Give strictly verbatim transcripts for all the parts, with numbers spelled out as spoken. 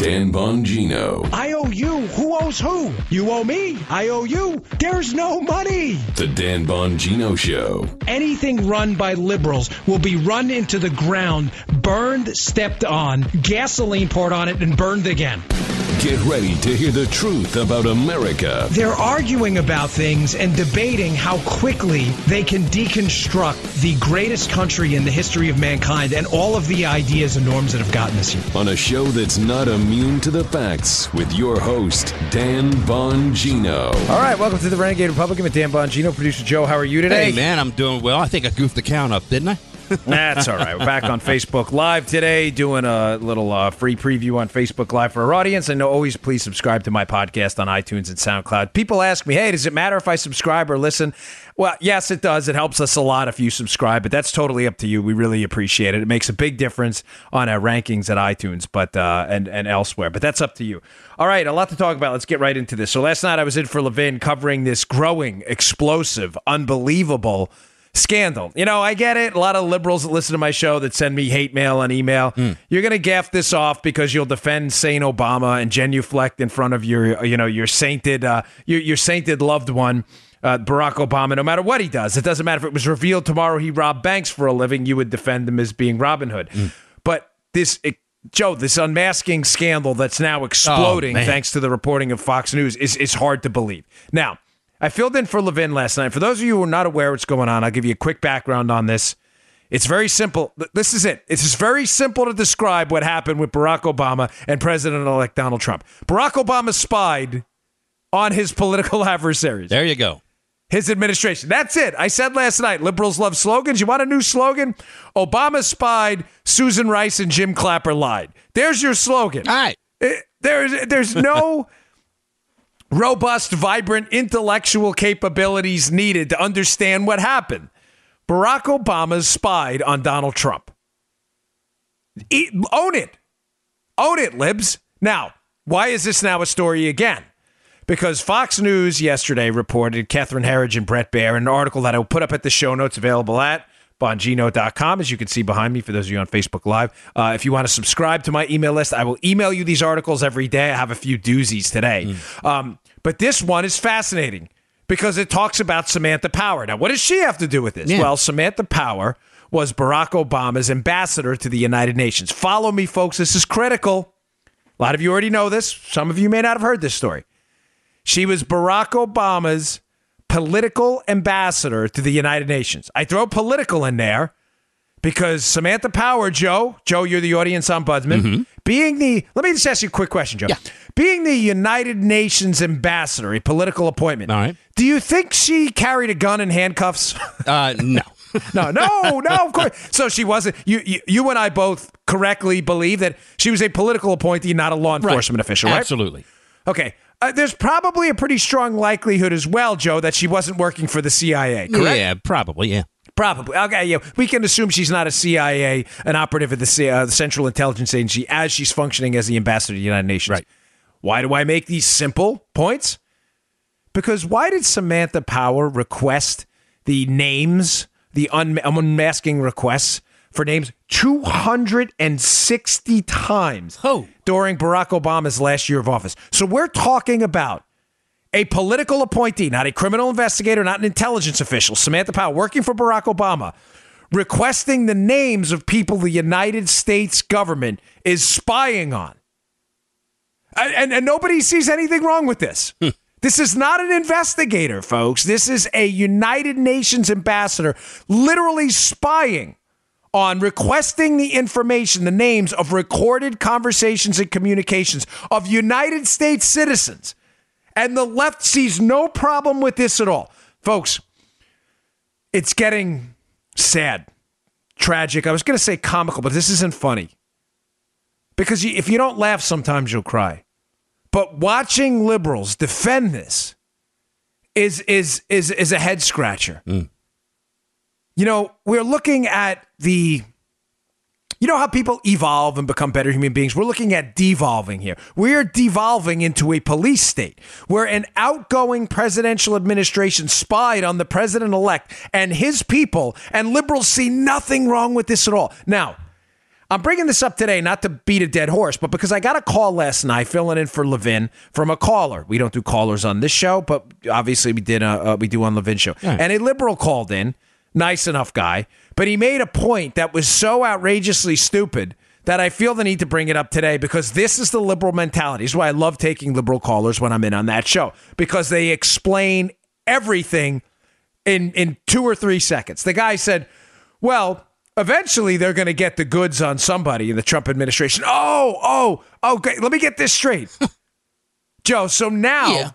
Dan Bongino. I owe you. Who owes who? You owe me. I owe you. There's no money. The Dan Bongino Show. Anything run by liberals will be run into the ground, burned, stepped on, gasoline poured on it, and burned again. Get ready to hear the truth about America. They're arguing about things and debating how quickly they can deconstruct the greatest country in the history of mankind and all of the ideas and norms that have gotten us here. On a show that's not immune to the facts with your host, Dan Bongino. All right, welcome to the Renegade Republican with Dan Bongino. Producer Joe, how are you today? Hey, man, I'm doing well. I think I goofed the count up, didn't I? That's all right. We're back on Facebook Live today, doing a little uh, free preview on Facebook Live for our audience. I know, always please subscribe to my podcast on iTunes and SoundCloud. People ask me, hey, does it matter if I subscribe or listen? Well, yes, it does. It helps us a lot if you subscribe, but that's totally up to you. We really appreciate it. It makes a big difference on our rankings at iTunes but uh, and, and elsewhere, but that's up to you. All right, a lot to talk about. Let's get right into this. So last night I was in for Levin covering this growing, explosive, unbelievable scandal. You know, I get it. A lot of liberals that listen to my show that send me hate mail and email. Mm. You're going to gaff this off because you'll defend Saint Obama and genuflect in front of your, you know, your sainted, uh, your, your sainted loved one, uh, Barack Obama, no matter what he does. It doesn't matter if it was revealed tomorrow he robbed banks for a living, you would defend him as being Robin Hood. Mm. But this, it, Joe, this unmasking scandal that's now exploding oh, thanks to the reporting of Fox News is, is hard to believe. Now, I filled in for Levin last night. For those of you who are not aware what's going on, I'll give you a quick background on this. It's very simple. This is it. It's very simple to describe what happened with Barack Obama and President-elect Donald Trump. Barack Obama spied on his political adversaries. There you go. His administration. That's it. I said last night, liberals love slogans. You want a new slogan? Obama spied, Susan Rice and Jim Clapper lied. There's your slogan. All right. It, there's, there's no... robust, vibrant, intellectual capabilities needed to understand what happened. Barack Obama spied on Donald Trump. Eat, own it. Own it, libs. Now, why is this now a story again? Because Fox News yesterday reported Catherine Herridge and Brett Baer in an article that I will put up at the show notes available at Bongino dot com, as you can see behind me for those of you on Facebook Live. Uh, if you want to subscribe to my email list, I will email you these articles every day. I have a few doozies today. Mm. Um, but this one is fascinating because it talks about Samantha Power. Now, what does she have to do with this? Yeah. Well, Samantha Power was Barack Obama's ambassador to the United Nations. Follow me, folks. This is critical. A lot of you already know this. Some of you may not have heard this story. She was Barack Obama's political ambassador to the United Nations. I throw political in there because Samantha Power, Joe, Joe, you're the audience ombudsman. Mm-hmm. Being the, let me just ask you a quick question, Joe. Yeah. Being the United Nations ambassador, a political appointment. All right. Do you think she carried a gun and handcuffs? Uh, no. no, no, no, of course. So she wasn't, you, you you and I both correctly believe that she was a political appointee, not a law enforcement right. official, right? Absolutely. Okay. Uh, there's probably a pretty strong likelihood as well, Joe, that she wasn't working for the C I A, correct? Yeah, probably, yeah. Probably. Okay, yeah. We can assume she's not a C I A, an operative of the, C- uh, the Central Intelligence Agency, as she's functioning as the ambassador to the United Nations. Right. Why do I make these simple points? Because why did Samantha Power request the names, the un- unmasking requests for names two hundred sixty times oh. during Barack Obama's last year of office? So we're talking about a political appointee, not a criminal investigator, not an intelligence official, Samantha Power, working for Barack Obama, requesting the names of people the United States government is spying on. And, and, and nobody sees anything wrong with this. This is not an investigator, folks. This is a United Nations ambassador literally spying on requesting the information, the names of recorded conversations and communications of United States citizens. And the left sees no problem with this at all. Folks, it's getting sad, tragic. I was going to say comical, but this isn't funny. Because if you don't laugh, sometimes you'll cry. But watching liberals defend this is is is, is a head scratcher. Mm. You know, we're looking at the, you know how people evolve and become better human beings? We're looking at devolving here. We're devolving into a police state where an outgoing presidential administration spied on the president-elect and his people, and liberals see nothing wrong with this at all. Now, I'm bringing this up today, not to beat a dead horse, but because I got a call last night filling in for Levin from a caller. We don't do callers on this show, but obviously we did. Uh, uh, we do on Levin's show. Right. And a liberal called in, nice enough guy, but he made a point that was so outrageously stupid that I feel the need to bring it up today because this is the liberal mentality. This is why I love taking liberal callers when I'm in on that show, because they explain everything in in two or three seconds. The guy said, well, eventually they're going to get the goods on somebody in the Trump administration. Oh, oh, oh, okay. Let me get this straight. Joe, so now yeah.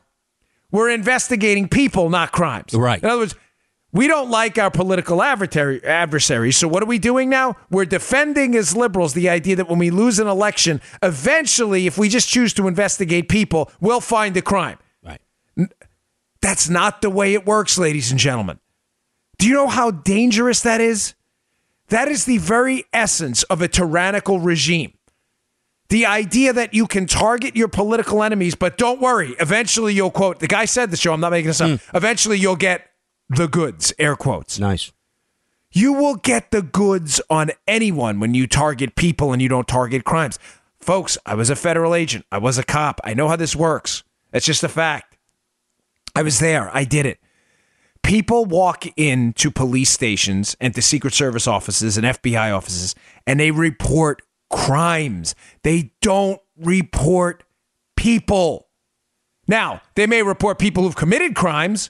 we're investigating people, not crimes. Right. In other words, we don't like our political adversaries. So what are we doing now? We're defending as liberals the idea that when we lose an election, eventually, if we just choose to investigate people, we'll find the crime. Right. That's not the way it works, ladies and gentlemen. Do you know how dangerous that is? That is the very essence of a tyrannical regime. The idea that you can target your political enemies, but don't worry, eventually you'll, quote, the guy said this, Joe, I'm not making this up, mm. eventually you'll get the goods, air quotes. Nice. You will get the goods on anyone when you target people and you don't target crimes. Folks, I was a federal agent. I was a cop. I know how this works. That's just a fact. I was there. I did it. People walk into police stations and to Secret Service offices and F B I offices, and they report crimes. They don't report people. Now, they may report people who've committed crimes,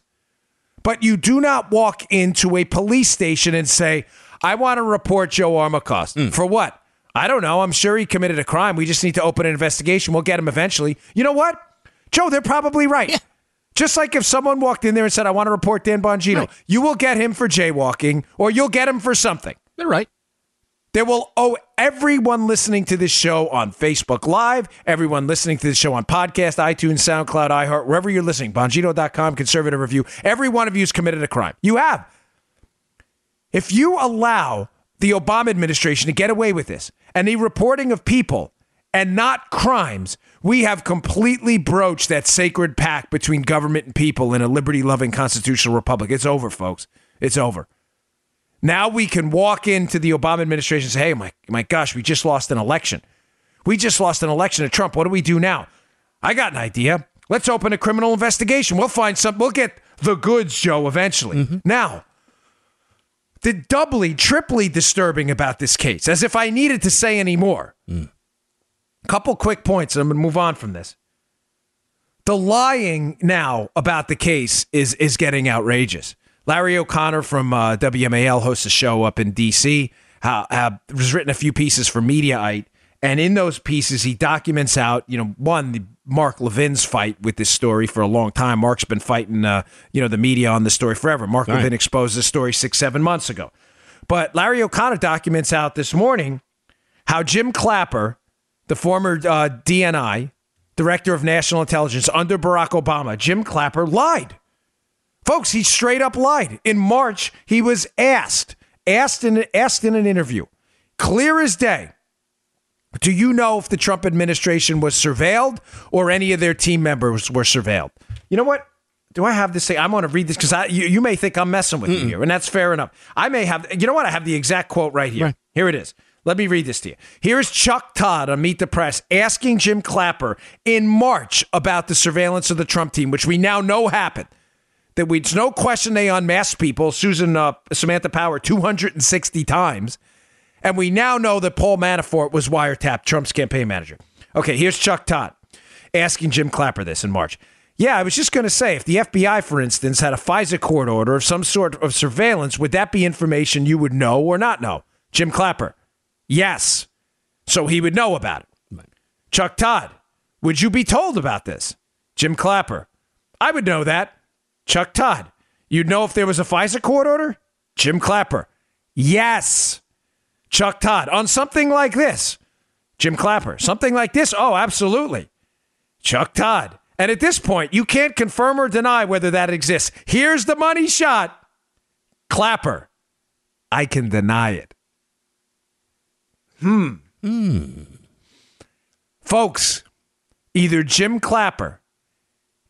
but you do not walk into a police station and say, I want to report Joe Armacost. Mm. For what? I don't know. I'm sure he committed a crime. We just need to open an investigation. We'll get him eventually. You know what? Joe, they're probably right. Yeah. Just like if someone walked in there and said, I want to report Dan Bongino, right. you will get him for jaywalking or you'll get him for something. They're right. They will owe everyone listening to this show on Facebook Live, everyone listening to this show on podcast, iTunes, SoundCloud, iHeart, wherever you're listening, Bongino dot com, Conservative Review, every one of you has committed a crime. You have. If you allow the Obama administration to get away with this and the reporting of people and not crimes, we have completely broached that sacred pact between government and people in a liberty-loving constitutional republic. It's over, folks. It's over. Now we can walk into the Obama administration and say, hey, my, my gosh, we just lost an election. We just lost an election to Trump. What do we do now? I got an idea. Let's open a criminal investigation. We'll find some. We'll get the goods, Joe, eventually. Mm-hmm. Now, the doubly, triply disturbing about this case, as if I needed to say any more. Mm. Couple quick points, and I'm going to move on from this. The lying now about the case is is getting outrageous. Larry O'Connor from uh, W M A L hosts a show up in D C Uh, uh, has written a few pieces for Mediaite, and in those pieces, he documents out, you know, one, the Mark Levin's fight with this story for a long time. Mark's been fighting, uh, you know, the media on this story forever. Mark All Levin right. exposed this story six, seven months ago. But Larry O'Connor documents out this morning how Jim Clapper, the former uh, D N I, Director of National Intelligence under Barack Obama, Jim Clapper, lied. Folks, he straight up lied. In March, he was asked, asked in, asked in an interview, clear as day, do you know if the Trump administration was surveilled or any of their team members were surveilled? You know what? Do I have this thing? I'm going to read this because I you, you may think I'm messing with Mm-mm. you here, and that's fair enough. I may have, you know what? I have the exact quote right here. Right. Here it is. Let me read this to you. Here's Chuck Todd on Meet the Press asking Jim Clapper in March about the surveillance of the Trump team, which we now know happened. That we, it's no question they unmasked people, Susan, uh, Samantha Power, two hundred sixty times. And we now know that Paul Manafort was wiretapped, Trump's campaign manager. Okay, here's Chuck Todd asking Jim Clapper this in March. Yeah, I was just going to say, if the F B I, for instance, had a FISA court order of some sort of surveillance, would that be information you would know or not know? Jim Clapper. Yes. So he would know about it. Right. Chuck Todd, would you be told about this? Jim Clapper, I would know that. Chuck Todd, you'd know if there was a FISA court order? Jim Clapper, yes. Chuck Todd, on something like this. Jim Clapper, something like this? Oh, absolutely. Chuck Todd, and at this point, you can't confirm or deny whether that exists. Here's the money shot. Clapper, I can deny it. Hmm. Mm. Folks, either Jim Clapper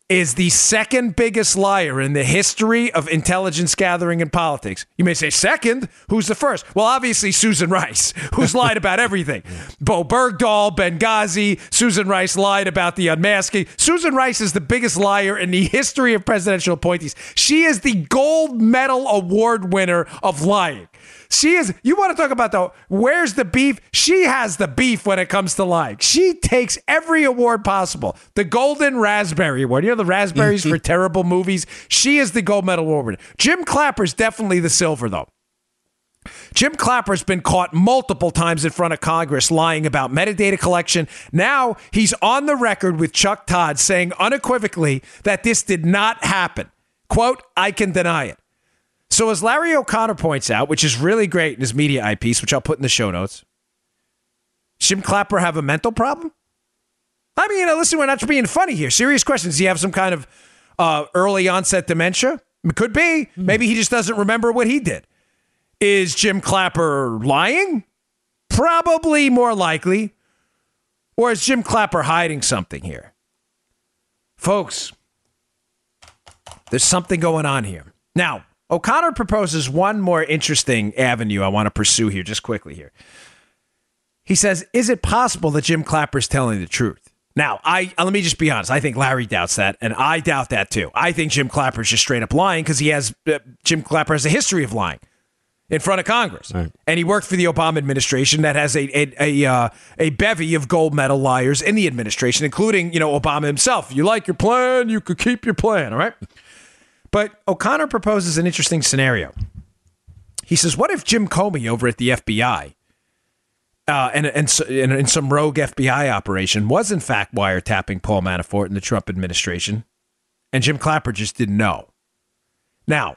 is the second biggest liar in the history of intelligence gathering in politics. You may say, second? Who's the first? Well, obviously, Susan Rice, who's lied about everything. Bo Bergdahl, Benghazi, Susan Rice lied about the unmasking. Susan Rice is the biggest liar in the history of presidential appointees. She is the gold medal award winner of lying. She is, you want to talk about the, where's the beef? She has the beef when it comes to lying. She takes every award possible. The Golden Raspberry Award. You know the raspberries mm-hmm. for terrible movies? She is the gold medal award winner. Jim Clapper's definitely the silver, though. Jim Clapper's been caught multiple times in front of Congress lying about metadata collection. Now he's on the record with Chuck Todd saying unequivocally that this did not happen. Quote, I can deny it. So as Larry O'Connor points out, which is really great in his Mediaite piece, which I'll put in the show notes, Jim Clapper have a mental problem? I mean, you know, listen, we're not being funny here. Serious questions. Does he have some kind of uh, early onset dementia? It could be. Maybe he just doesn't remember what he did. Is Jim Clapper lying? Probably more likely. Or is Jim Clapper hiding something here? Folks, there's something going on here. Now, O'Connor proposes one more interesting avenue I want to pursue here, just quickly here. He says, is it possible that Jim Clapper's telling the truth? Now, I let me just be honest. I think Larry doubts that, and I doubt that too. I think Jim Clapper's just straight up lying because he has uh, Jim Clapper has a history of lying in front of Congress. Right. And he worked for the Obama administration that has a a a, uh, a bevy of gold medal liars in the administration, including, you know, Obama himself. You like your plan, you could keep your plan, all right? But O'Connor proposes an interesting scenario. He says, what if Jim Comey over at the F B I Uh, and, and and in some rogue F B I operation was in fact wiretapping Paul Manafort in the Trump administration, and Jim Clapper just didn't know. Now,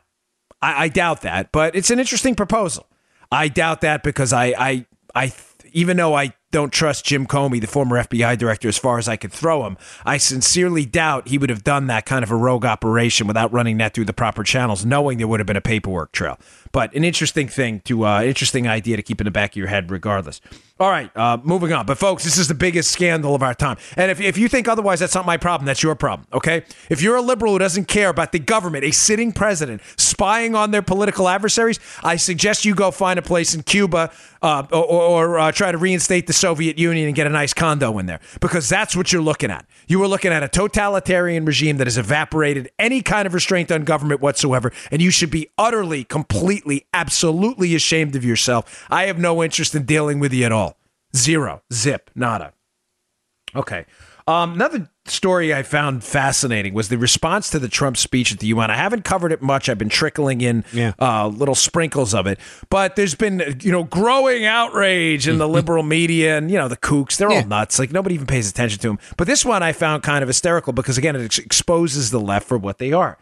I, I doubt that, but it's an interesting proposal. I doubt that because I, I I even though I don't trust Jim Comey, the former F B I director, as far as I could throw him, I sincerely doubt he would have done that kind of a rogue operation without running that through the proper channels, knowing there would have been a paperwork trail. But an interesting thing to, uh, interesting idea to keep in the back of your head regardless. All right, uh, moving on. But folks, this is the biggest scandal of our time. And if, if you think otherwise, that's not my problem. That's your problem, okay? If you're a liberal who doesn't care about the government, a sitting president, spying on their political adversaries, I suggest you go find a place in Cuba uh, or, or uh, try to reinstate the Soviet Union and get a nice condo in there, because that's what you're looking at. You are looking at a totalitarian regime that has evaporated any kind of restraint on government whatsoever, and you should be utterly, completely, absolutely ashamed of yourself. I have no interest in dealing with you at all. Zero. Zip. Nada. Okay. Um, another story I found fascinating was the response to the Trump speech at the U N. I haven't covered it much. I've been trickling in yeah. uh, little sprinkles of it, but there's been, you know, growing outrage in the liberal media and, you know, the kooks. They're yeah. all nuts. Like nobody even pays attention to them. But this one I found kind of hysterical because, again, it ex- exposes the left for what they are.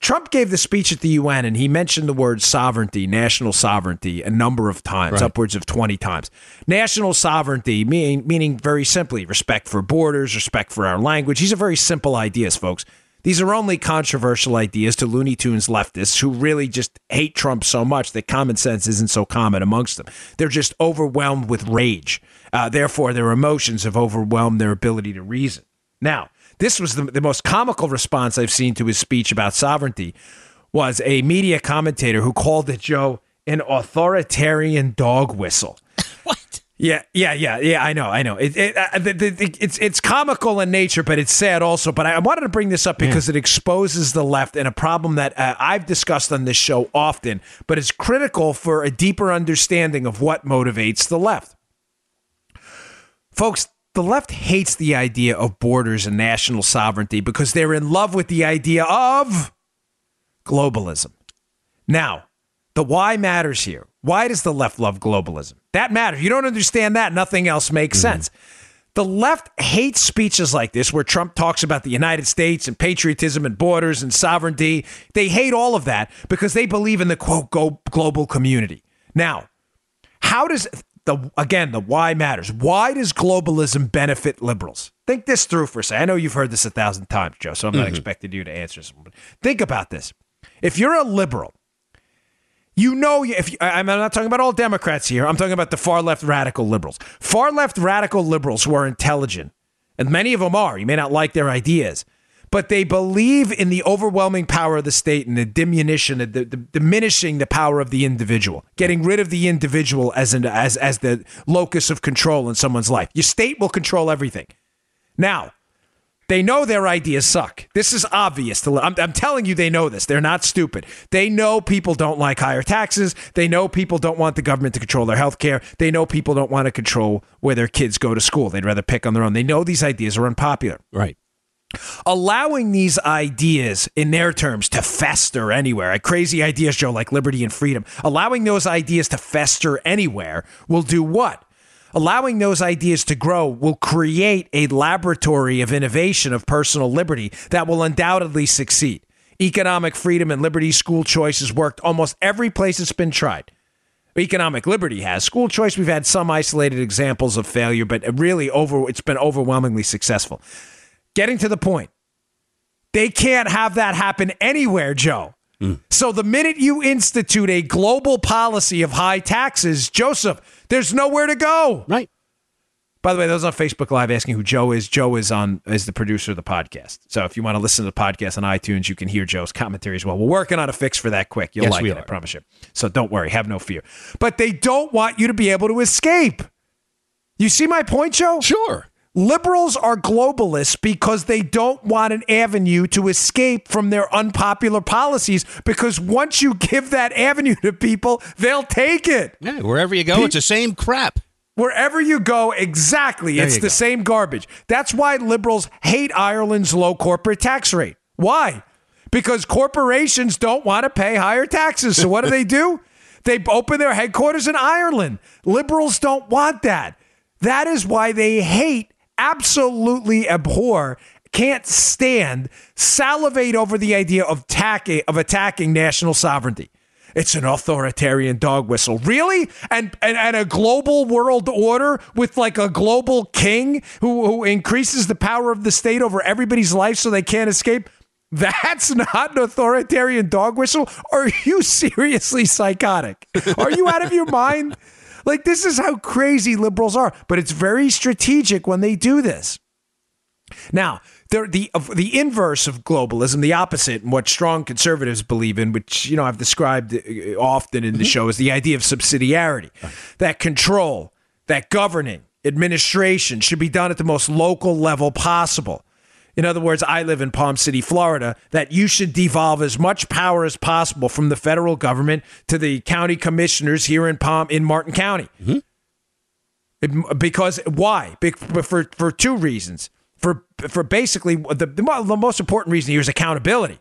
Trump gave the speech at the U N, and he mentioned the word sovereignty, national sovereignty, a number of times, right. upwards of twenty times. National sovereignty, meaning, meaning very simply, respect for borders, respect for our language. These are very simple ideas, folks. These are only controversial ideas to Looney Tunes leftists who really just hate Trump so much that common sense isn't so common amongst them. They're just overwhelmed with rage. Uh, therefore, their emotions have overwhelmed their ability to reason. Now, this was the, the most comical response I've seen to his speech about sovereignty was a media commentator who called it, Joe, an authoritarian dog whistle. What? Yeah, yeah, yeah, yeah. I know, I know. It, it, it, it, it, it's it's comical in nature, but it's sad also. But I wanted to bring this up because yeah. it exposes the left and a problem that uh, I've discussed on this show often, but it's critical for a deeper understanding of what motivates the left. Folks, the left hates the idea of borders and national sovereignty because they're in love with the idea of globalism. Now, the why matters here. Why does the left love globalism? That matters. If you don't understand that, nothing else makes mm-hmm. sense. The left hates speeches like this where Trump talks about the United States and patriotism and borders and sovereignty. They hate all of that because they believe in the, quote, global community. Now, how does... The, again, the why matters. Why does globalism benefit liberals? Think this through for a second. I know you've heard this a thousand times, Joe, so I'm not mm-hmm. expecting you to answer something. But think about this. If you're a liberal, you know, if you, I'm not talking about all Democrats here. I'm talking about the far-left radical liberals. Far-left radical liberals who are intelligent, and many of them are. You may not like their ideas, but they believe in the overwhelming power of the state and the diminution, the, the diminishing the power of the individual, getting rid of the individual as an as as the locus of control in someone's life. Your state will control everything. Now, they know their ideas suck. This is obvious. To, I'm, I'm telling you, they know this. They're not stupid. They know people don't like higher taxes. They know people don't want the government to control their health care. They know people don't want to control where their kids go to school. They'd rather pick on their own. They know these ideas are unpopular. Right. Allowing these ideas, in their terms, to fester anywhere, crazy ideas, Joe, like liberty and freedom, allowing those ideas to fester anywhere will do what? Allowing those ideas to grow will create a laboratory of innovation of personal liberty that will undoubtedly succeed. Economic freedom and liberty, school choice has worked almost every place it's been tried. Economic liberty has. School choice, we've had some isolated examples of failure, but really over, it's been overwhelmingly successful. Getting to the point, they can't have that happen anywhere, Joe. Mm. So the minute you institute a global policy of high taxes, Joseph, there's nowhere to go. Right. By the way, those on Facebook Live asking who Joe is. Joe is on is the producer of the podcast. So if you want to listen to the podcast on iTunes, you can hear Joe's commentary as well. We're working on a fix for that quick. You'll yes, like it, are. I promise you. So don't worry. Have no fear. But they don't want you to be able to escape. You see my point, Joe? Sure. Liberals are globalists because they don't want an avenue to escape from their unpopular policies, because once you give that avenue to people, they'll take it. Yeah, wherever you go, Pe- it's the same crap. Wherever you go, exactly. There it's the go. same garbage. That's why liberals hate Ireland's low corporate tax rate. Why? Because corporations don't want to pay higher taxes. So what do they do? They open their headquarters in Ireland. Liberals don't want that. That is why they hate, absolutely abhor, can't stand, salivate over the idea of attacking, of attacking national sovereignty. It's an authoritarian dog whistle. Really? And, and and a global world order with like a global king who who increases the power of the state over everybody's life so they can't escape? That's not an authoritarian dog whistle? Are you seriously psychotic? Are you out of your mind? Like, this is how crazy liberals are, but it's very strategic when they do this. Now, the the inverse of globalism, the opposite, and what strong conservatives believe in, which, you know, I've described often in the show, is the idea of subsidiarity, right. That control, that governing, administration should be done at the most local level possible. In other words, I live in Palm City, Florida, that you should devolve as much power as possible from the federal government to the county commissioners here in Palm in Martin County. Mm-hmm. It, because why? Be, for, for two reasons. For for basically, the, the most important reason here is accountability.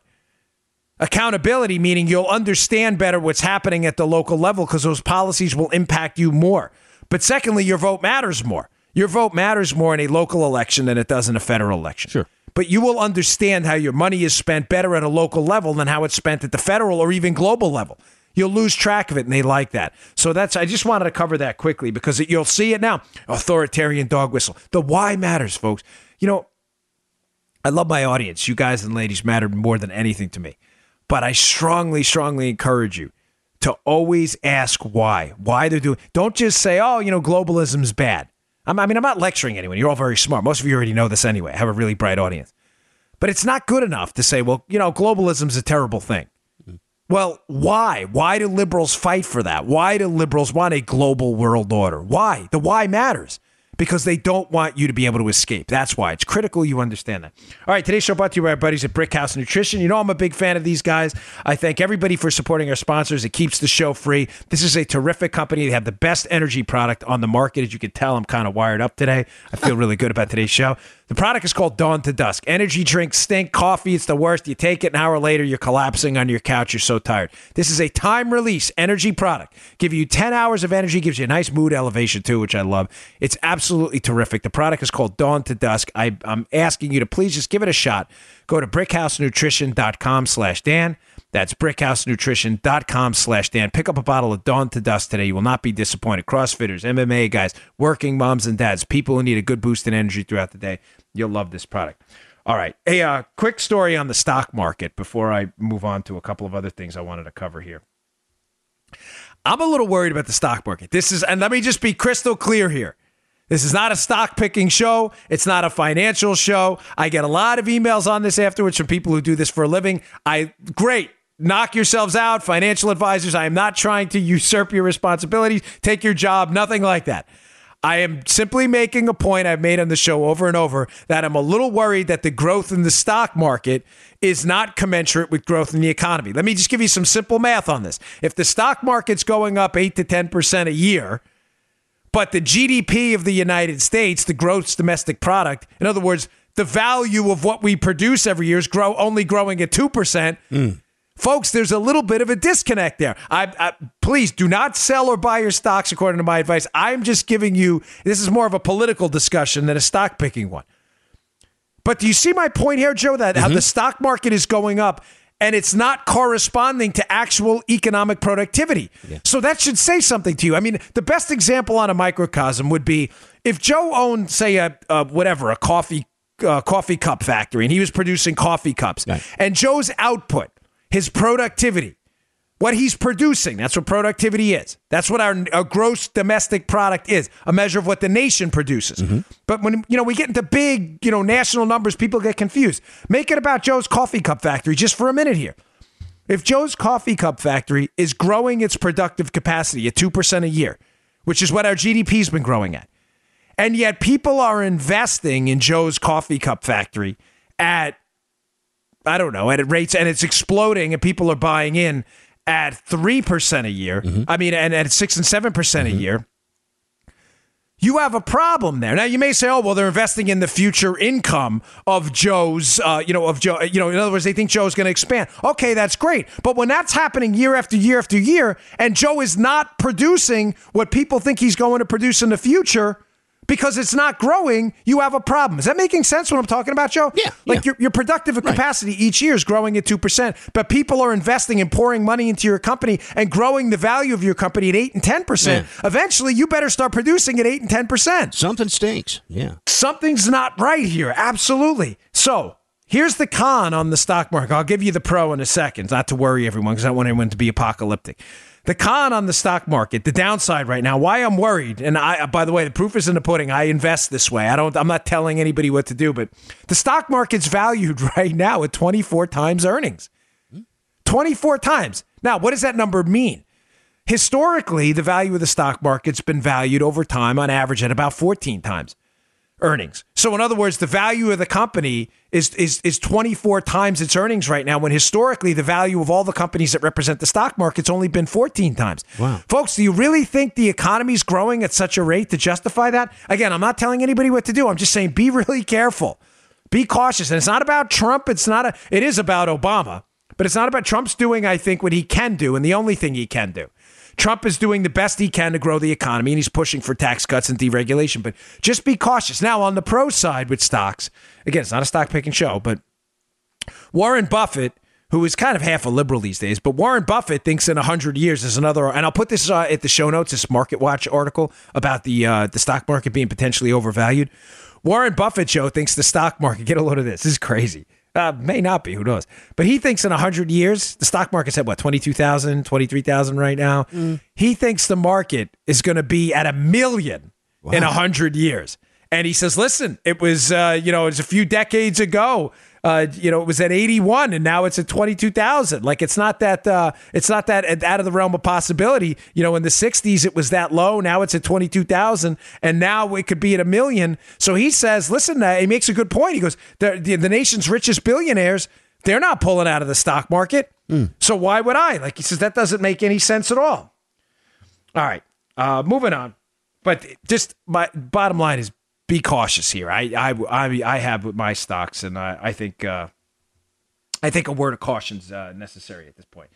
Accountability, meaning you'll understand better what's happening at the local level because those policies will impact you more. But secondly, your vote matters more. Your vote matters more in a local election than it does in a federal election. Sure. But you will understand how your money is spent better at a local level than how it's spent at the federal or even global level. You'll lose track of it, and they like that. So that's I just wanted to cover that quickly because it, you'll see it now. Authoritarian dog whistle. The why matters, folks. You know, I love my audience. You guys and ladies matter more than anything to me. But I strongly, strongly encourage you to always ask why. Why they're doing. Don't just say, oh, you know, globalism's bad. I mean, I'm not lecturing anyone. You're all very smart. Most of you already know this anyway. I have a really bright audience. But it's not good enough to say, well, you know, globalism's a terrible thing. Mm-hmm. Well, why? Why do liberals fight for that? Why do liberals want a global world order? Why? The why matters. Because they don't want you to be able to escape. That's why. It's critical you understand that. All right, today's show brought to you by our buddies at Brick House Nutrition. You know I'm a big fan of these guys. I thank everybody for supporting our sponsors. It keeps the show free. This is a terrific company. They have the best energy product on the market. As you can tell, I'm kind of wired up today. I feel really good about today's show. The product is called Dawn to Dusk. Energy drinks stink. Coffee, it's the worst. You take it an hour later, you're collapsing on your couch. You're so tired. This is a time-release energy product. Give you ten hours of energy. Gives you a nice mood elevation, too, which I love. It's absolutely terrific. The product is called Dawn to Dusk. I, I'm asking you to please just give it a shot. Go to BrickHouseNutrition.com slash Dan. That's BrickHouseNutrition.com slash Dan. Pick up a bottle of Dawn to Dusk today. You will not be disappointed. CrossFitters, M M A guys, working moms and dads, people who need a good boost in energy throughout the day. You'll love this product. All right. A uh, quick story on the stock market before I move on to a couple of other things I wanted to cover here. I'm a little worried about the stock market. This is, and let me just be crystal clear here. This is not a stock picking show. It's not a financial show. I get a lot of emails on this afterwards from people who do this for a living. I great. Knock yourselves out, financial advisors. I am not trying to usurp your responsibilities. Take your job. Nothing like that. I am simply making a point I've made on the show over and over that I'm a little worried that the growth in the stock market is not commensurate with growth in the economy. Let me just give you some simple math on this. If the stock market's going up eight to ten percent a year, but the G D P of the United States, the gross domestic product, in other words, the value of what we produce every year is grow only growing at two percent, mm. Folks, there's a little bit of a disconnect there. I, I, please do not sell or buy your stocks according to my advice. I'm just giving you, this is more of a political discussion than a stock picking one. But do you see my point here, Joe, that mm-hmm. how the stock market is going up and it's not corresponding to actual economic productivity? Yeah. So that should say something to you. I mean, the best example on a microcosm would be if Joe owned, say, a, a whatever, a coffee, uh, coffee cup factory, and he was producing coffee cups. Right. And Joe's output, his productivity, what he's producing, that's what productivity is. That's what our, our gross domestic product is, a measure of what the nation produces. Mm-hmm. But when you know we get into big you know, national numbers, people get confused. Make it about Joe's Coffee Cup Factory just for a minute here. If Joe's Coffee Cup Factory is growing its productive capacity at two percent a year, which is what our G D P's been growing at, and yet people are investing in Joe's Coffee Cup Factory at I don't know, at rates, and it's exploding, and people are buying in at three percent a year. Mm-hmm. I mean, and at six and seven percent mm-hmm. a year. You have a problem there. Now, you may say, oh, well, they're investing in the future income of Joe's, uh, you know, of Joe, you know, in other words, they think Joe's going to expand. Okay, that's great. But when that's happening year after year after year, and Joe is not producing what people think he's going to produce in the future, because it's not growing, you have a problem. Is that making sense what I'm talking about, Joe? Yeah. Like yeah. Your, your productive capacity right. each year is growing at two percent, but people are investing and pouring money into your company and growing the value of your company at eight and ten percent. Yeah. Eventually, you better start producing at eight and ten percent. Something stinks. Yeah. Something's not right here. Absolutely. So here's the con on the stock market. I'll give you the pro in a second, not to worry everyone, because I don't want everyone to be apocalyptic. The con on the stock market, the downside right now, why I'm worried, and I, by the way, the proof is in the pudding. I invest this way. I don't, I'm not telling anybody what to do, but the stock market's valued right now at twenty-four times earnings. twenty-four times. Now, what does that number mean? Historically, the value of the stock market's been valued over time on average at about fourteen times earnings. So in other words, the value of the company is, is, is twenty-four times its earnings right now, when historically the value of all the companies that represent the stock market's only been fourteen times. Wow. Folks, do you really think the economy's growing at such a rate to justify that? Again, I'm not telling anybody what to do. I'm just saying, be really careful, be cautious. And it's not about Trump. It's not a, it is about Obama, but it's not about Trump's doing, I think, what he can do. And the only thing he can do. Trump is doing the best he can to grow the economy, and he's pushing for tax cuts and deregulation. But just be cautious. Now, on the pro side with stocks, again, it's not a stock-picking show, but Warren Buffett, who is kind of half a liberal these days, but Warren Buffett thinks in one hundred years there's another, and I'll put this uh, at the show notes, this MarketWatch article about the uh, the stock market being potentially overvalued. Warren Buffett, Joe, thinks the stock market, get a load of this, this is crazy. Uh, may not be, who knows? But he thinks in one hundred years, the stock market's at what, twenty-two thousand, twenty-three thousand right now? Mm. He thinks the market is going to be at a million wow. in one hundred years. And he says, listen, it was, uh, you know, it was a few decades ago. Uh, you know, it was at eighty-one and now it's at twenty-two thousand. Like, it's not that uh, it's not that out of the realm of possibility. You know, in the sixties, it was that low. Now it's at twenty-two thousand and now it could be at a million. So he says, listen, uh, he makes a good point. He goes, the, the, the nation's richest billionaires, they're not pulling out of the stock market. Mm. So why would I? Like, he says, that doesn't make any sense at all. All right, uh, moving on. But just my bottom line is, be cautious here. I I I, I have with my stocks, and I I think uh, I think a word of caution is uh, necessary at this point.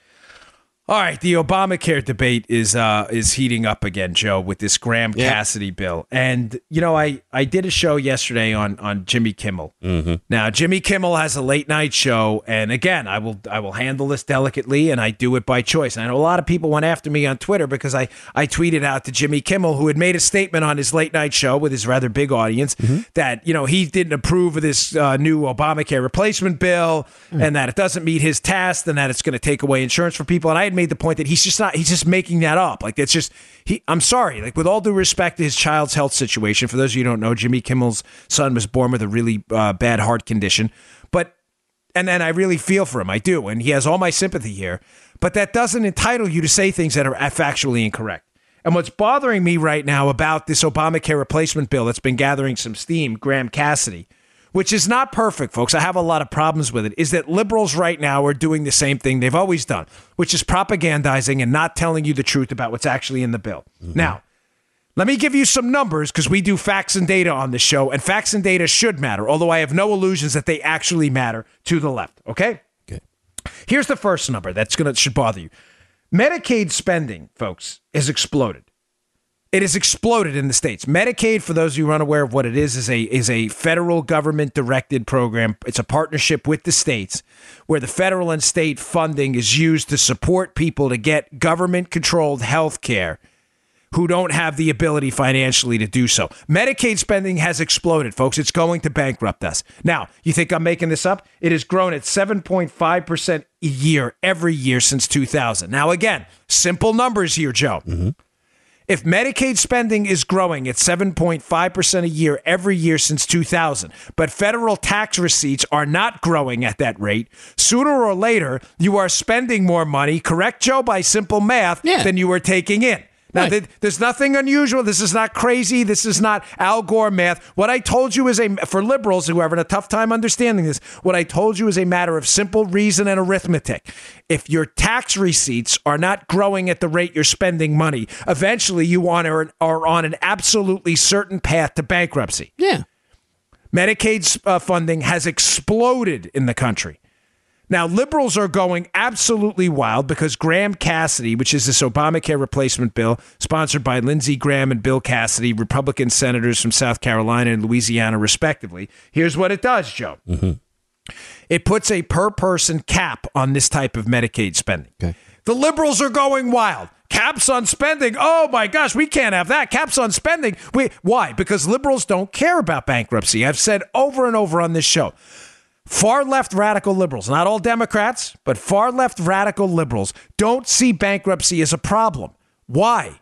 All right, the Obamacare debate is uh, is heating up again, Joe, with this Graham-Cassidy yeah. bill. And you know, I I did a show yesterday on on Jimmy Kimmel. Mm-hmm. Now, Jimmy Kimmel has a late night show, and again, I will I will handle this delicately, and I do it by choice. And I know a lot of people went after me on Twitter because I I tweeted out to Jimmy Kimmel, who had made a statement on his late night show with his rather big audience, mm-hmm. that you know he didn't approve of this uh, new Obamacare replacement bill, mm-hmm. and that it doesn't meet his test, and that it's going to take away insurance from people. And I had made the point that he's just not, he's just making that up. Like, that's just, he, I'm sorry, like with all due respect to his child's health situation, for those of you who don't know, Jimmy Kimmel's son was born with a really uh, bad heart condition, but, and then I really feel for him. I do. And he has all my sympathy here, but that doesn't entitle you to say things that are factually incorrect. And what's bothering me right now about this Obamacare replacement bill that's been gathering some steam, Graham-Cassidy, which is not perfect, folks. I have a lot of problems with it, is that liberals right now are doing the same thing they've always done, which is propagandizing and not telling you the truth about what's actually in the bill. Mm-hmm. Now, let me give you some numbers, because we do facts and data on this show, and facts and data should matter, although I have no illusions that they actually matter to the left, okay? Okay. Here's the first number that's gonna should bother you. Medicaid spending, folks, has exploded. It has exploded in the states. Medicaid, for those of you who are unaware of what it is, is a is a federal government-directed program. It's a partnership with the states where the federal and state funding is used to support people to get government-controlled health care who don't have the ability financially to do so. Medicaid spending has exploded, folks. It's going to bankrupt us. Now, you think I'm making this up? It has grown at seven point five percent a year, every year since two thousand. Now, again, simple numbers here, Joe. Mm-hmm. If Medicaid spending is growing at seven point five percent a year every year since two thousand, but federal tax receipts are not growing at that rate, sooner or later, you are spending more money, correct, Joe, by simple math, yeah. than you are taking in. Now, right. there's nothing unusual. This is not crazy. This is not Al Gore math. What I told you is a, for liberals who are having a tough time understanding this, what I told you is a matter of simple reason and arithmetic. If your tax receipts are not growing at the rate you're spending money, eventually you are, are on an absolutely certain path to bankruptcy. Yeah. Medicaid uh, funding has exploded in the country. Now, liberals are going absolutely wild because Graham-Cassidy, which is this Obamacare replacement bill sponsored by Lindsey Graham and Bill Cassidy, Republican senators from South Carolina and Louisiana, respectively. Here's what it does, Joe. Mm-hmm. It puts a per-person cap on this type of Medicaid spending. Okay. The liberals are going wild. Caps on spending. Oh, my gosh, we can't have that. Caps on spending. We, why? Because liberals don't care about bankruptcy. I've said over and over on this show. Far-left radical liberals, not all Democrats, but far-left radical liberals don't see bankruptcy as a problem. Why?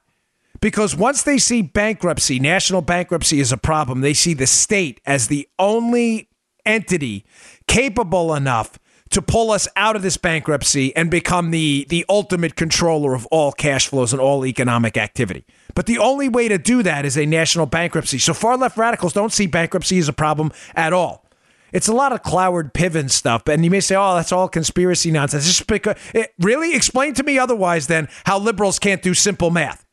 Because once they see bankruptcy, national bankruptcy as a problem, they see the state as the only entity capable enough to pull us out of this bankruptcy and become the, the ultimate controller of all cash flows and all economic activity. But the only way to do that is a national bankruptcy. So far-left radicals don't see bankruptcy as a problem at all. It's a lot of Cloward Piven stuff, and you may say, oh, that's all conspiracy nonsense. Just because it, really? Explain to me otherwise then how liberals can't do simple math,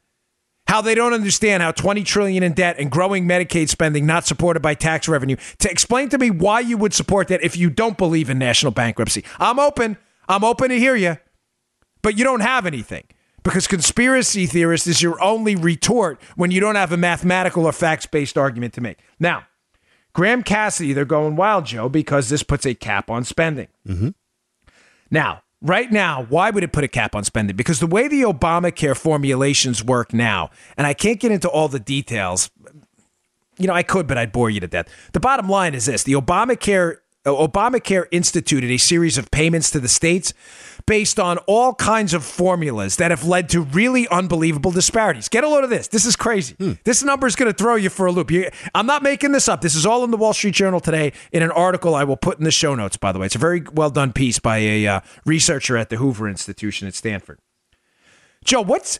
how they don't understand how twenty trillion dollars in debt and growing Medicaid spending not supported by tax revenue. To explain to me why you would support that if you don't believe in national bankruptcy. I'm open. I'm open to hear you, but you don't have anything. Because conspiracy theorist is your only retort when you don't have a mathematical or facts-based argument to make. Now, Graham-Cassidy, they're going wild, Joe, because this puts a cap on spending. Mm-hmm. Now, right now, why would it put a cap on spending? Because the way the Obamacare formulations work now, and I can't get into all the details. You know, I could, but I'd bore you to death. The bottom line is this. The Obamacare Obamacare instituted a series of payments to the states based on all kinds of formulas that have led to really unbelievable disparities. Get a load of this. This is crazy. Hmm. This number is going to throw you for a loop. You, I'm not making this up. This is all in the Wall Street Journal today in an article I will put in the show notes, by the way. It's a very well done piece by a uh, researcher at the Hoover Institution at Stanford. Joe, what's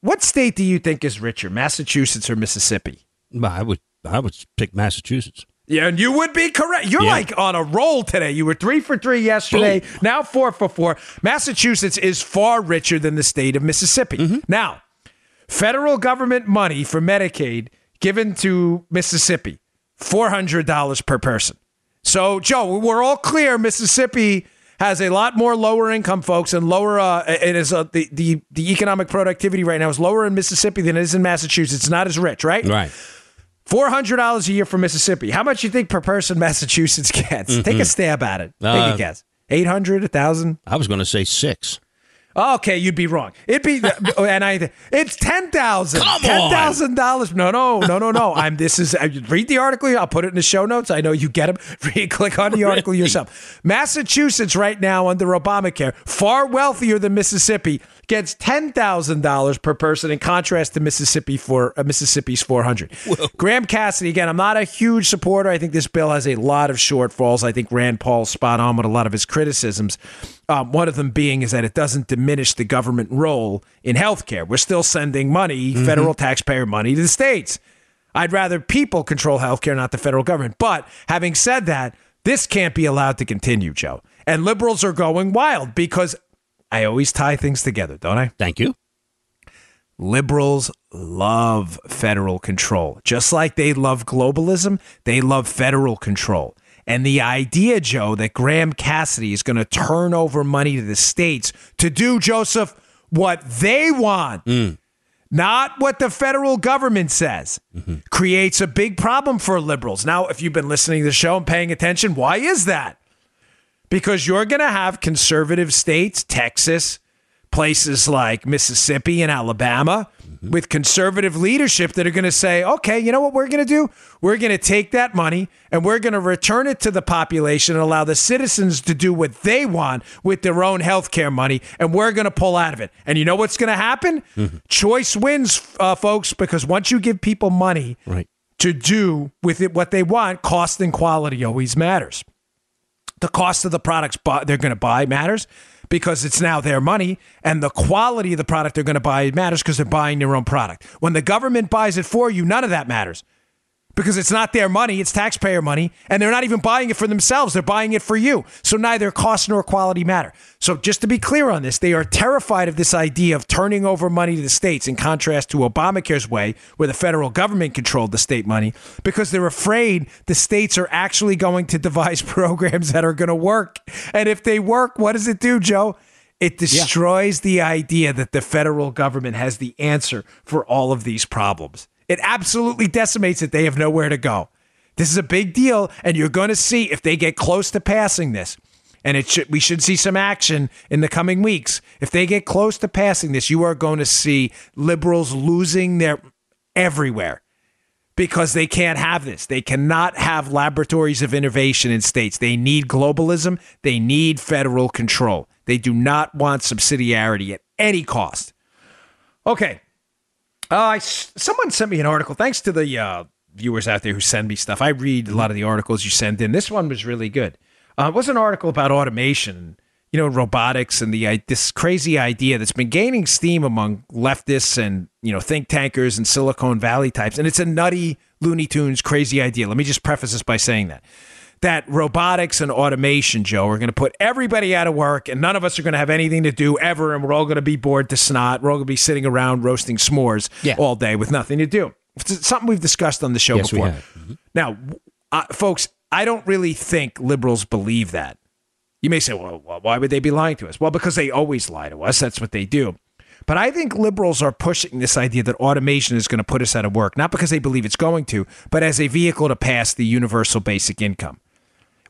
what state do you think is richer, Massachusetts or Mississippi? I would I would pick Massachusetts. Yeah, and you would be correct. You're yeah. like on a roll today. You were three for three yesterday, Boom. now four for four. Massachusetts is far richer than the state of Mississippi. Mm-hmm. Now, federal government money for Medicaid given to Mississippi, four hundred dollars per person. So, Joe, we're all clear. Mississippi has a lot more lower income folks and lower. Uh, it is uh, the, the, the economic productivity right now is lower in Mississippi than it is in Massachusetts. It's not as rich, right? Right. four hundred dollars a year for Mississippi. How much you think per person Massachusetts gets? Mm-hmm. Take a stab at it. Take uh, a guess. eight hundred, one thousand? I was going to say six. Okay, you'd be wrong. It'd be, and I, it's ten thousand. Ten thousand dollars. No, no, no, no, no. I'm. This is. Read the article. I'll put it in the show notes. I know you get them. Read, click on the article really? yourself. Massachusetts right now under Obamacare, far wealthier than Mississippi, gets ten thousand dollars per person. In contrast to Mississippi for uh, Mississippi's four hundred. Graham-Cassidy again. I'm not a huge supporter. I think this bill has a lot of shortfalls. I think Rand Paul's spot on with a lot of his criticisms. Um, one of them being is that it doesn't diminish the government role in healthcare. We're still sending money, mm-hmm. federal taxpayer money, to the states. I'd rather people control healthcare, not the federal government. But having said that, this can't be allowed to continue, Joe. And liberals are going wild because I always tie things together, don't I? Thank you. Liberals love federal control. Just like they love globalism, they love federal control. And the idea, Joe, that Graham-Cassidy is going to turn over money to the states to do, Joseph, what they want, mm. not what the federal government says, mm-hmm. creates a big problem for liberals. Now, if you've been listening to the show and paying attention, why is that? Because you're going to have conservative states, Texas, places like Mississippi and Alabama, mm-hmm. with conservative leadership that are going to say, okay, you know what we're going to do? We're going to take that money and we're going to return it to the population and allow the citizens to do what they want with their own healthcare money, and we're going to pull out of it. And you know what's going to happen? Mm-hmm. Choice wins, uh, folks, because once you give people money right. to do with it what they want, cost and quality always matters. The cost of the products they're going to buy matters, because it's now their money, and the quality of the product they're going to buy matters because they're buying their own product. When the government buys it for you, none of that matters because it's not their money, it's taxpayer money, and they're not even buying it for themselves, they're buying it for you. So neither cost nor quality matter. So just to be clear on this, they are terrified of this idea of turning over money to the states in contrast to Obamacare's way, where the federal government controlled the state money, because they're afraid the states are actually going to devise programs that are going to work. And if they work, what does it do, Joe? It destroys yeah. the idea that the federal government has the answer for all of these problems. It absolutely decimates it. They have nowhere to go. This is a big deal, and you're going to see if they get close to passing this, and it should, we should see some action in the coming weeks. If they get close to passing this, you are going to see liberals losing their everywhere because they can't have this. They cannot have laboratories of innovation in states. They need globalism. They need federal control. They do not want subsidiarity at any cost. Okay. Uh, someone sent me an article. Thanks to the uh, viewers out there who send me stuff. I read a lot of the articles you send in. This one was really good. Uh, it was an article about automation, you know, robotics, and the uh, this crazy idea that's been gaining steam among leftists and, you know, think tankers and Silicon Valley types. And it's a nutty, Looney Tunes, crazy idea. Let me just preface this by saying that. That robotics and automation, Joe, are going to put everybody out of work, and none of us are going to have anything to do ever, and we're all going to be bored to snot. We're all going to be sitting around roasting s'mores yeah. all day with nothing to do. It's something we've discussed on the show yes, before. Mm-hmm. Now, uh, folks, I don't really think liberals believe that. You may say, well, why would they be lying to us? Well, because they always lie to us. That's what they do. But I think liberals are pushing this idea that automation is going to put us out of work, not because they believe it's going to, but as a vehicle to pass the universal basic income,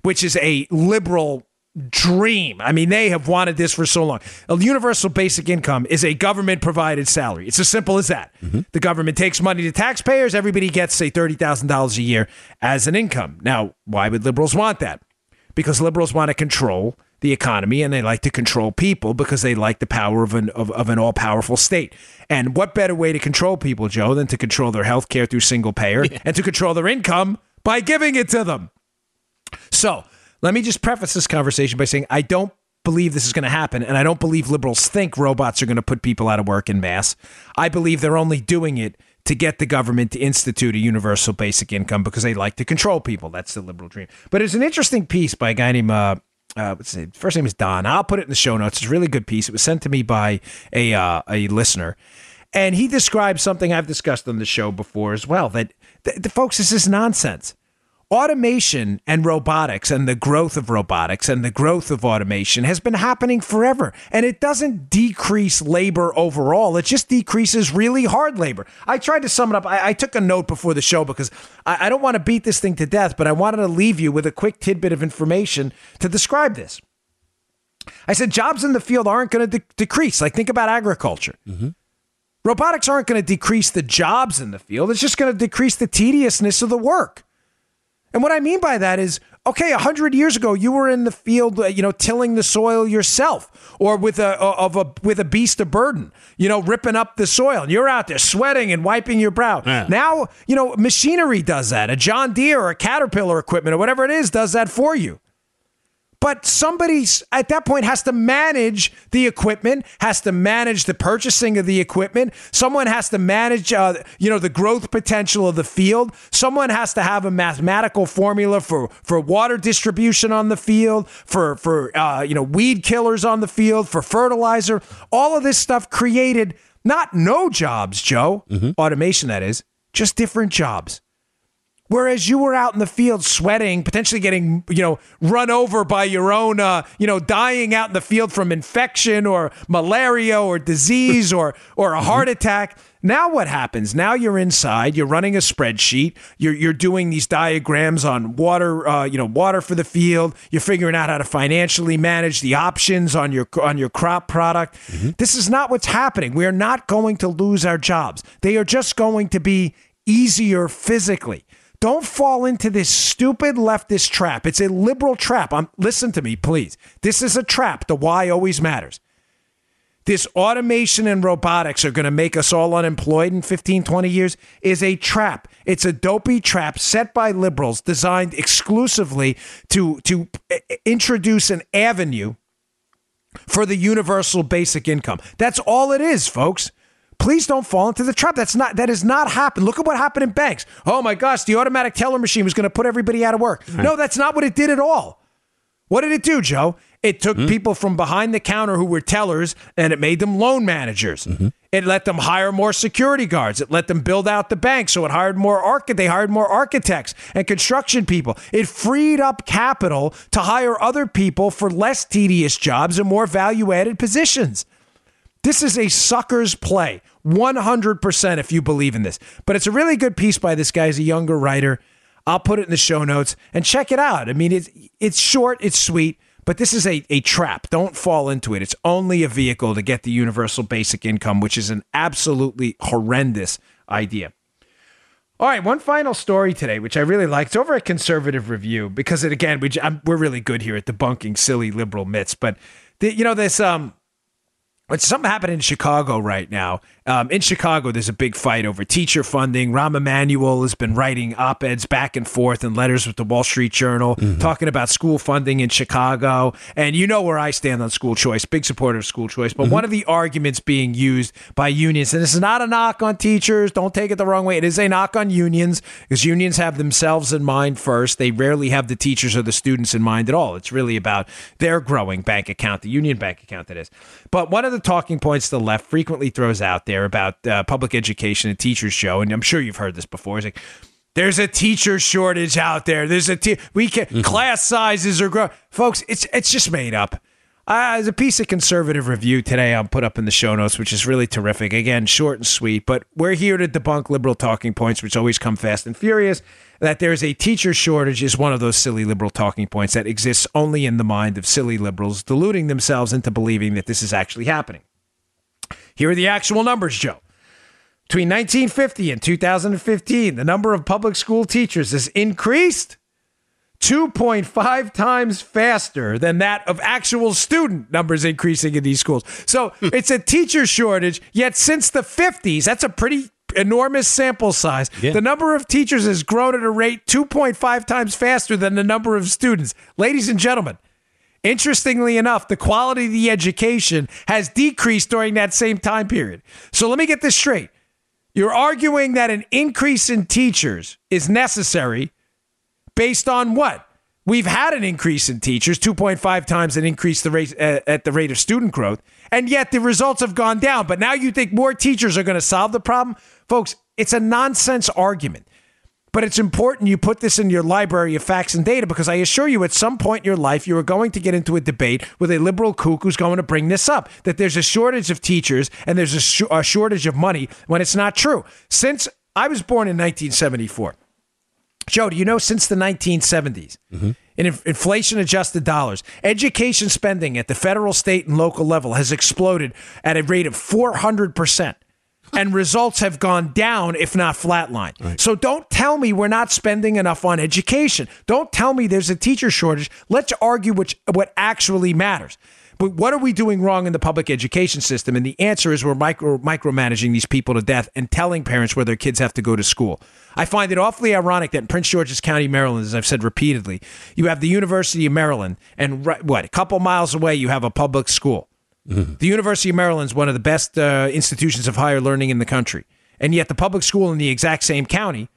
which is a liberal dream. I mean, they have wanted this for so long. A universal basic income is a government-provided salary. It's as simple as that. Mm-hmm. The government takes money to taxpayers. Everybody gets, say, thirty thousand dollars a year as an income. Now, why would liberals want that? Because liberals want to control the economy, and they like to control people because they like the power of an of, of an all-powerful state. And what better way to control people, Joe, than to control their health care through single payer yeah. and to control their income by giving it to them? So let me just preface this conversation by saying I don't believe this is going to happen, and I don't believe liberals think robots are going to put people out of work en masse. I believe they're only doing it to get the government to institute a universal basic income because they like to control people. That's the liberal dream. But it's an interesting piece by a guy named, uh, uh, what's his name? First name is Don. I'll put it in the show notes. It's a really good piece. It was sent to me by a uh, a listener. And he describes something I've discussed on the show before as well, that, th- th- folks, this is nonsense. Automation and robotics and the growth of robotics and the growth of automation has been happening forever. And it doesn't decrease labor overall. It just decreases really hard labor. I tried to sum it up. I, I took a note before the show because I, I don't want to beat this thing to death, but I wanted to leave you with a quick tidbit of information to describe this. I said jobs in the field aren't going to de- decrease. Like, think about agriculture. Mm-hmm. Robotics aren't going to decrease the jobs in the field. It's just going to decrease the tediousness of the work. And what I mean by that is, okay, one hundred years ago, you were in the field, you know, tilling the soil yourself, or with a of a with a beast of burden, you know, ripping up the soil. And you're out there sweating and wiping your brow. Yeah. Now, you know, machinery does that. A John Deere or a Caterpillar equipment or whatever it is does that for you. But somebody at that point has to manage the equipment, has to manage the purchasing of the equipment. Someone has to manage, uh, you know, the growth potential of the field. Someone has to have a mathematical formula for, for water distribution on the field, for, for uh, you know, weed killers on the field, for fertilizer. All of this stuff created not no jobs, Joe, mm-hmm. automation that is, just different jobs. Whereas you were out in the field sweating, potentially getting, you know, run over by your own, uh, you know, dying out in the field from infection or malaria or disease or or a heart attack. Now what happens? Now you're inside. You're running a spreadsheet. You're you're doing these diagrams on water, uh, you know, water for the field. You're figuring out how to financially manage the options on your on your crop product. Mm-hmm. This is not what's happening. We are not going to lose our jobs. They are just going to be easier physically. Don't fall into this stupid leftist trap. It's a liberal trap. I'm, listen to me, please. This is a trap. The why always matters. This automation and robotics are going to make us all unemployed in fifteen, twenty years is a trap. It's a dopey trap set by liberals designed exclusively to, to introduce an avenue for the universal basic income. That's all it is, folks. Please don't fall into the trap. That's not, that has not happened. Look at what happened in banks. Oh my gosh, the automatic teller machine was going to put everybody out of work. Right. No, that's not what it did at all. What did it do, Joe? It took mm-hmm. people from behind the counter who were tellers, and it made them loan managers. Mm-hmm. It let them hire more security guards. It let them build out the bank. So it hired more arch- they hired more architects and construction people. It freed up capital to hire other people for less tedious jobs and more value-added positions. This is a sucker's play, one hundred percent if you believe in this. But it's a really good piece by this guy. He's a younger writer. I'll put it in the show notes and check it out. I mean, it's, it's short, it's sweet, but this is a, a trap. Don't fall into it. It's only a vehicle to get the universal basic income, which is an absolutely horrendous idea. All right, one final story today, which I really liked. It's over at Conservative Review because, it, again, we, I'm, we're really good here at debunking silly liberal myths. But, the, you know, this... um. But something happening in Chicago right now. Um, in Chicago, there's a big fight over teacher funding. Rahm Emanuel has been writing op-eds back and forth and letters with the Wall Street Journal, mm-hmm. talking about school funding in Chicago. And you know where I stand on school choice, big supporter of school choice. But mm-hmm. one of the arguments being used by unions, and this is not a knock on teachers, don't take it the wrong way. It is a knock on unions because unions have themselves in mind first. They rarely have the teachers or the students in mind at all. It's really about their growing bank account, the union bank account that is. But one of the talking points the left frequently throws out there about uh, public education and teachers show, and I'm sure you've heard this before, is like, there's a teacher shortage out there. There's a te- we can mm-hmm. class sizes are growing. Folks, it's it's just made up. Uh, there's a piece of Conservative Review today I'll put up in the show notes, which is really terrific. Again, short and sweet, but we're here to debunk liberal talking points, which always come fast and furious. That there's a teacher shortage is one of those silly liberal talking points that exists only in the mind of silly liberals, deluding themselves into believing that this is actually happening. Here are the actual numbers, Joe. Between nineteen fifty and two thousand fifteen, the number of public school teachers has increased two point five times faster than that of actual student numbers increasing in these schools. So it's a teacher shortage, yet since the fifties, that's a pretty enormous sample size. Yeah. The number of teachers has grown at a rate two point five times faster than the number of students. Ladies and gentlemen, interestingly enough, the quality of the education has decreased during that same time period. So let me get this straight. You're arguing that an increase in teachers is necessary based on what? We've had an increase in teachers, two point five times an increase the rate, uh, at the rate of student growth, and yet the results have gone down. But now you think more teachers are going to solve the problem? Folks, it's a nonsense argument. But it's important you put this in your library of facts and data, because I assure you at some point in your life, you are going to get into a debate with a liberal kook who's going to bring this up, that there's a shortage of teachers and there's a, sh- a shortage of money when it's not true. Since I was born in nineteen seventy-four, Joe, do you know since the nineteen seventies, mm-hmm. in inflation-adjusted dollars. Education spending at the federal, state, and local level has exploded at a rate of four hundred percent. And results have gone down, if not flatline. Right. So don't tell me we're not spending enough on education. Don't tell me there's a teacher shortage. Let's argue which, what actually matters. But what are we doing wrong in the public education system? And the answer is we're micro, micromanaging these people to death and telling parents where their kids have to go to school. I find it awfully ironic that in Prince George's County, Maryland, as I've said repeatedly, you have the University of Maryland, and right, what, a couple miles away, you have a public school. Mm-hmm. The University of Maryland is one of the best uh, institutions of higher learning in the country. And yet the public school in the exact same county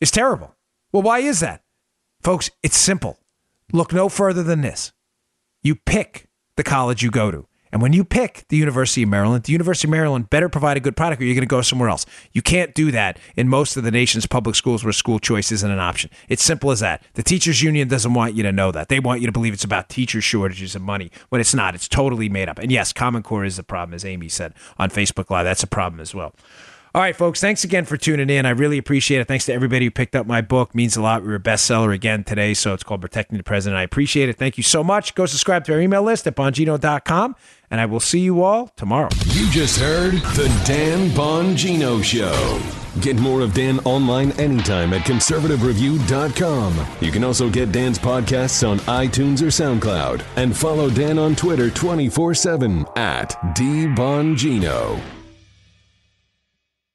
is terrible. Well, why is that? Folks, it's simple. Look no further than this. You pick the college you go to. And when you pick the University of Maryland, the University of Maryland better provide a good product or you're going to go somewhere else. You can't do that in most of the nation's public schools where school choice isn't an option. It's simple as that. The teachers union doesn't want you to know that. They want you to believe it's about teacher shortages and money when it's not. It's totally made up. And yes, Common Core is a problem, as Amy said on Facebook Live. That's a problem as well. All right, folks, thanks again for tuning in. I really appreciate it. Thanks to everybody who picked up my book. It means a lot. We were a bestseller again today, so it's called Protecting the President. I appreciate it. Thank you so much. Go subscribe to our email list at Bongino dot com, and I will see you all tomorrow. You just heard The Dan Bongino Show. Get more of Dan online anytime at Conservative Review dot com. You can also get Dan's podcasts on iTunes or SoundCloud, and follow Dan on Twitter twenty-four seven at D Bongino.